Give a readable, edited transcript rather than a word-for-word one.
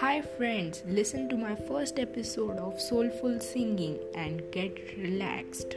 Hi friends, listen to my first episode of Soulful Singing and get relaxed.